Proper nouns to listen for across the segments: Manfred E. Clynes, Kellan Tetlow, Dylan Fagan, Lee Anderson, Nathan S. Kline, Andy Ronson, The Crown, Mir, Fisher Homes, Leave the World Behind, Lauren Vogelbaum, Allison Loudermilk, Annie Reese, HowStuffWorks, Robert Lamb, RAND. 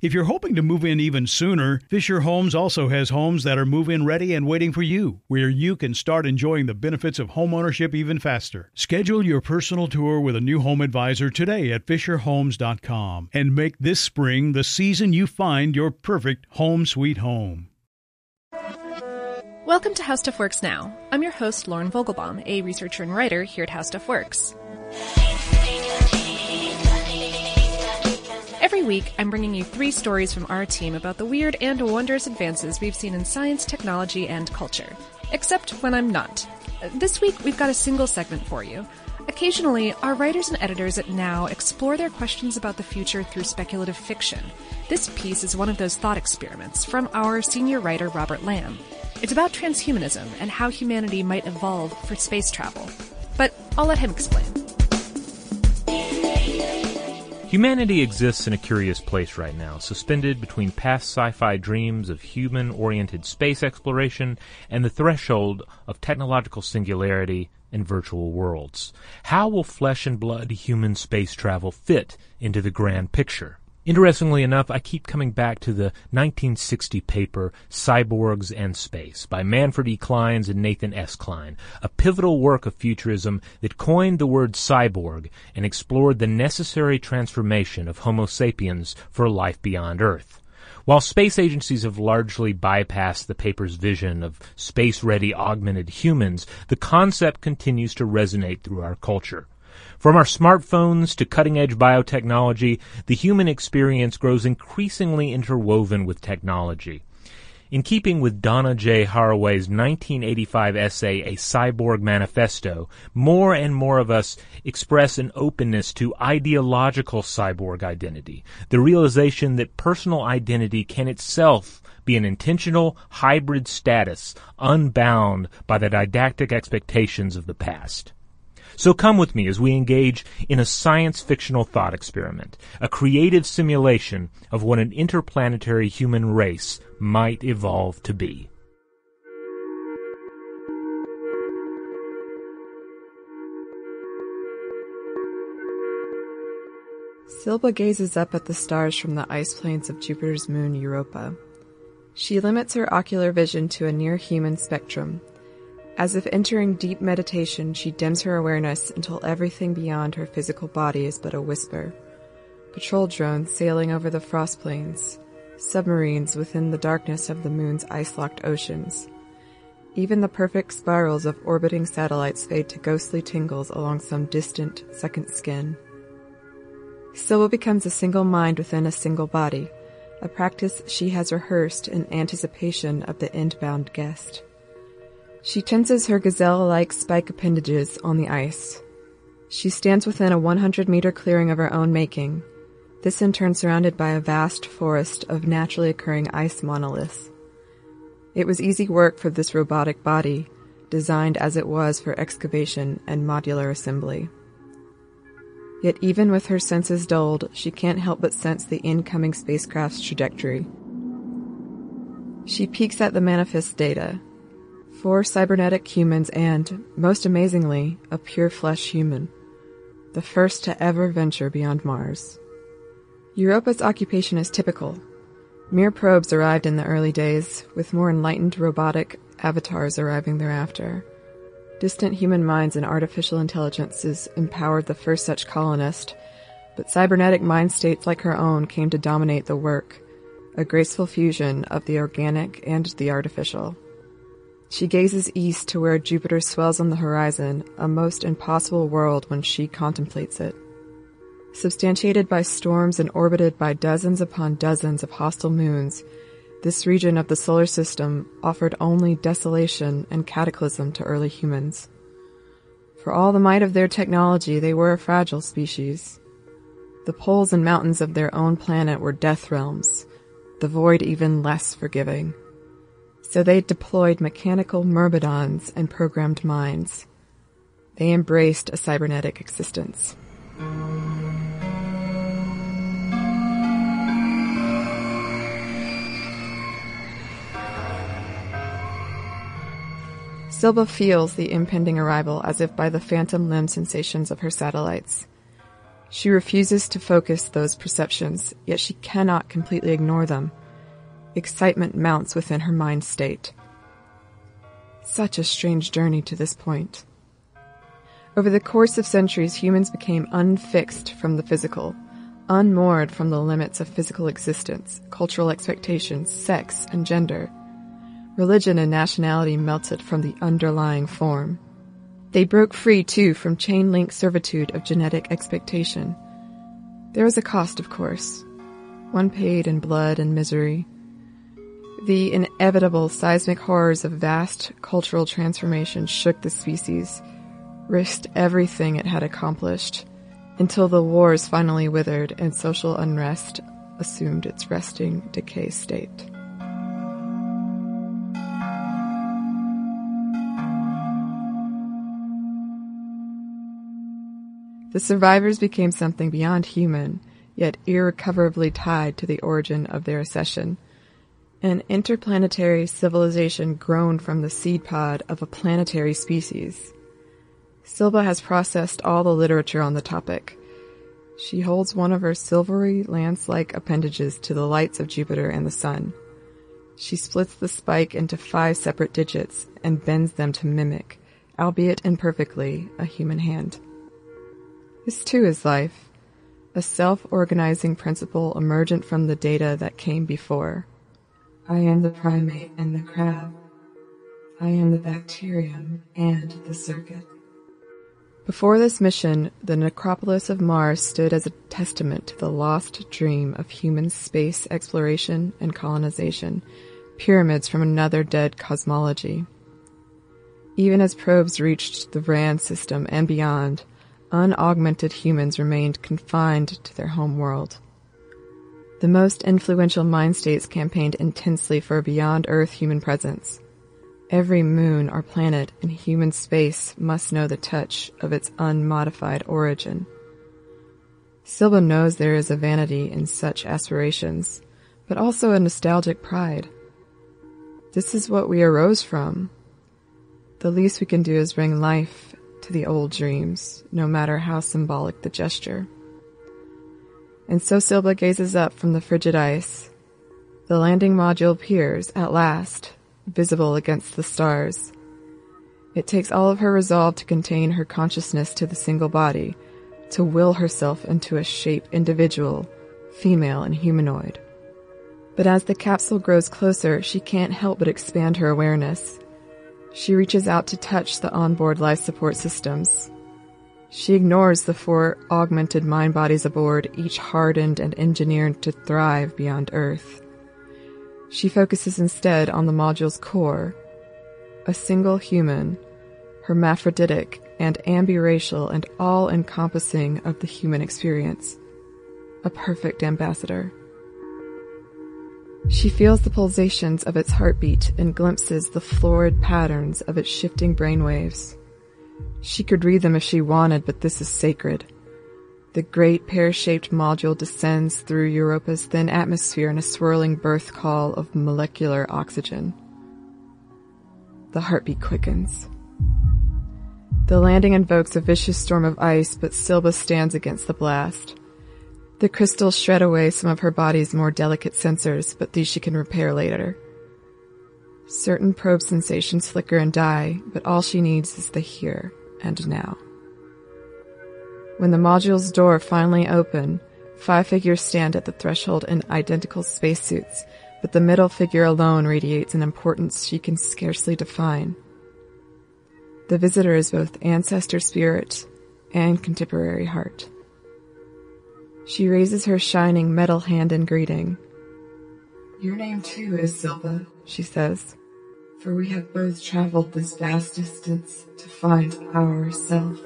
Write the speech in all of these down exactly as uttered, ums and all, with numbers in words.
If you're hoping to move in even sooner, Fisher Homes also has homes that are move-in ready and waiting for you, where you can start enjoying the benefits of homeownership even faster. Schedule your personal tour with a new home advisor today at fisher homes dot com and make this spring the season you find your Your perfect home sweet home. Welcome to How Stuff Works Now. I'm your host, Lauren Vogelbaum, a researcher and writer here at How Stuff Works. Every week, I'm bringing you three stories from our team about the weird and wondrous advances we've seen in science, technology, and culture. Except when I'm not. This week, we've got a single segment for you. Occasionally, our writers and editors at Now explore their questions about the future through speculative fiction. This piece is one of those thought experiments from our senior writer, Robert Lamb. It's about transhumanism and how humanity might evolve for space travel. But I'll let him explain. Humanity exists in a curious place right now, suspended between past sci-fi dreams of human-oriented space exploration and the threshold of technological singularity and virtual worlds. How will flesh and blood human space travel fit into the grand picture? Interestingly enough, I keep coming back to the nineteen sixty paper Cyborgs and Space by Manfred E. Clynes and Nathan S. Kline, a pivotal work of futurism that coined the word cyborg and explored the necessary transformation of Homo sapiens for life beyond Earth. While space agencies have largely bypassed the paper's vision of space-ready augmented humans, the concept continues to resonate through our culture. From our smartphones to cutting-edge biotechnology, the human experience grows increasingly interwoven with technology. In keeping with Donna J. Haraway's nineteen eighty-five essay, A Cyborg Manifesto, more and more of us express an openness to ideological cyborg identity, the realization that personal identity can itself be an intentional hybrid status unbound by the didactic expectations of the past. So come with me as we engage in a science fictional thought experiment, a creative simulation of what an interplanetary human race might evolve to be. Silba gazes up at the stars from the ice plains of Jupiter's moon Europa. She limits her ocular vision to a near-human spectrum. As if entering deep meditation, she dims her awareness until everything beyond her physical body is but a whisper. Patrol drones sailing over the frost plains, submarines within the darkness of the moon's ice-locked oceans. Even the perfect spirals of orbiting satellites fade to ghostly tingles along some distant second skin. Silva becomes a single mind within a single body, a practice she has rehearsed in anticipation of the inbound guest. She tenses her gazelle-like spike appendages on the ice. She stands within a one hundred meter clearing of her own making, this in turn surrounded by a vast forest of naturally occurring ice monoliths. It was easy work for this robotic body, designed as it was for excavation and modular assembly. Yet even with her senses dulled, she can't help but sense the incoming spacecraft's trajectory. She peeks at the manifest data. Four cybernetic humans and, most amazingly, a pure-flesh human. the first to ever venture beyond Mars. Europa's occupation is typical. Mir probes arrived in the early days, with more enlightened robotic avatars arriving thereafter. Distant human minds and artificial intelligences empowered the first such colonist, but cybernetic mind states like her own came to dominate the work, a graceful fusion of the organic and the artificial. She gazes east to where Jupiter swells on the horizon, a most impossible world when she contemplates it. Substantiated by storms and orbited by dozens upon dozens of hostile moons, this region of the solar system offered only desolation and cataclysm to early humans. For all the might of their technology, they were a fragile species. The poles and mountains of their own planet were death realms, the void even less forgiving. So they deployed mechanical myrmidons and programmed minds. They embraced a cybernetic existence. Silva feels the impending arrival as if by the phantom limb sensations of her satellites. She refuses to focus those perceptions, yet she cannot completely ignore them. Excitement mounts within her mind state. Such a strange journey to this point. Over the course of centuries, humans became unfixed from the physical, unmoored from the limits of physical existence, cultural expectations, sex, and gender. Religion and nationality melted from the underlying form. They broke free, too, from chain-link servitude of genetic expectation. There was a cost, of course, one paid in blood and misery. The inevitable seismic horrors of vast cultural transformation shook the species, risked everything it had accomplished, until the wars finally withered and social unrest assumed its resting decay state. The survivors became something beyond human, yet irrecoverably tied to the origin of their accession. An interplanetary civilization grown from the seed pod of a planetary species. Silva has processed all the literature on the topic. She holds one of her silvery, lance-like appendages to the lights of Jupiter and the sun. She splits the spike into five separate digits and bends them to mimic, albeit imperfectly, a human hand. This too is life, a self-organizing principle emergent from the data that came before. I am the primate and the crab. I am the bacterium and the circuit. Before this mission, the necropolis of Mars stood as a testament to the lost dream of human space exploration and colonization, pyramids from another dead cosmology. Even as probes reached the RAND system and beyond, unaugmented humans remained confined to their home world. The most influential mind states campaigned intensely for a beyond-Earth human presence. Every moon or planet in human space must know the touch of its unmodified origin. Silva knows there is a vanity in such aspirations, but also a nostalgic pride. This is what we arose from. The least we can do is bring life to the old dreams, no matter how symbolic the gesture. And so Silva gazes up from the frigid ice. The landing module appears, at last, visible against the stars. It takes all of her resolve to contain her consciousness to the single body, to will herself into a shape individual, female and humanoid. But as the capsule grows closer, she can't help but expand her awareness. She reaches out to touch the onboard life support systems. She ignores the four augmented mind bodies aboard, each hardened and engineered to thrive beyond Earth. She focuses instead on the module's core, a single human, hermaphroditic and ambiracial and all-encompassing of the human experience, a perfect ambassador. She feels the pulsations of its heartbeat and glimpses the florid patterns of its shifting brainwaves. She could read them if she wanted, but this is sacred. The great pear-shaped module descends through Europa's thin atmosphere in a swirling birth call of molecular oxygen. The heartbeat quickens. The landing invokes a vicious storm of ice, but Silba stands against the blast. The crystals shred away some of her body's more delicate sensors, but these she can repair later. Certain probe sensations flicker and die, but all she needs is the here and now. When the module's door finally open, five figures stand at the threshold in identical spacesuits, but the middle figure alone radiates an importance she can scarcely define. The visitor is both ancestor spirit and contemporary heart. She raises her shining metal hand in greeting. "Your name too is Silva," she says, "for we have both traveled this vast distance to find our self."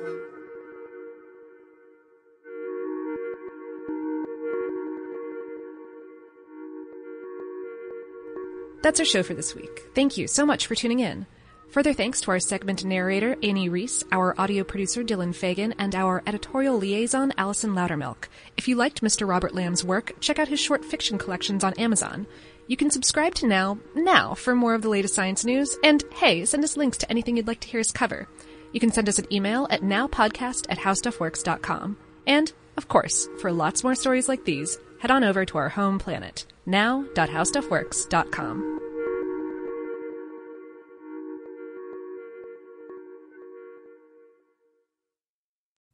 That's our show for this week. Thank you so much for tuning in. Further thanks to our segment narrator, Annie Reese, our audio producer, Dylan Fagan, and our editorial liaison, Allison Loudermilk. If you liked Mister Robert Lamb's work, check out his short fiction collections on Amazon. You can subscribe to Now, now for more of the latest science news, and hey, send us links to anything you'd like to hear us cover. You can send us an email at nowpodcast at howstuffworks dot com. And, of course, for lots more stories like these, head on over to our home planet, now dot howstuffworks dot com.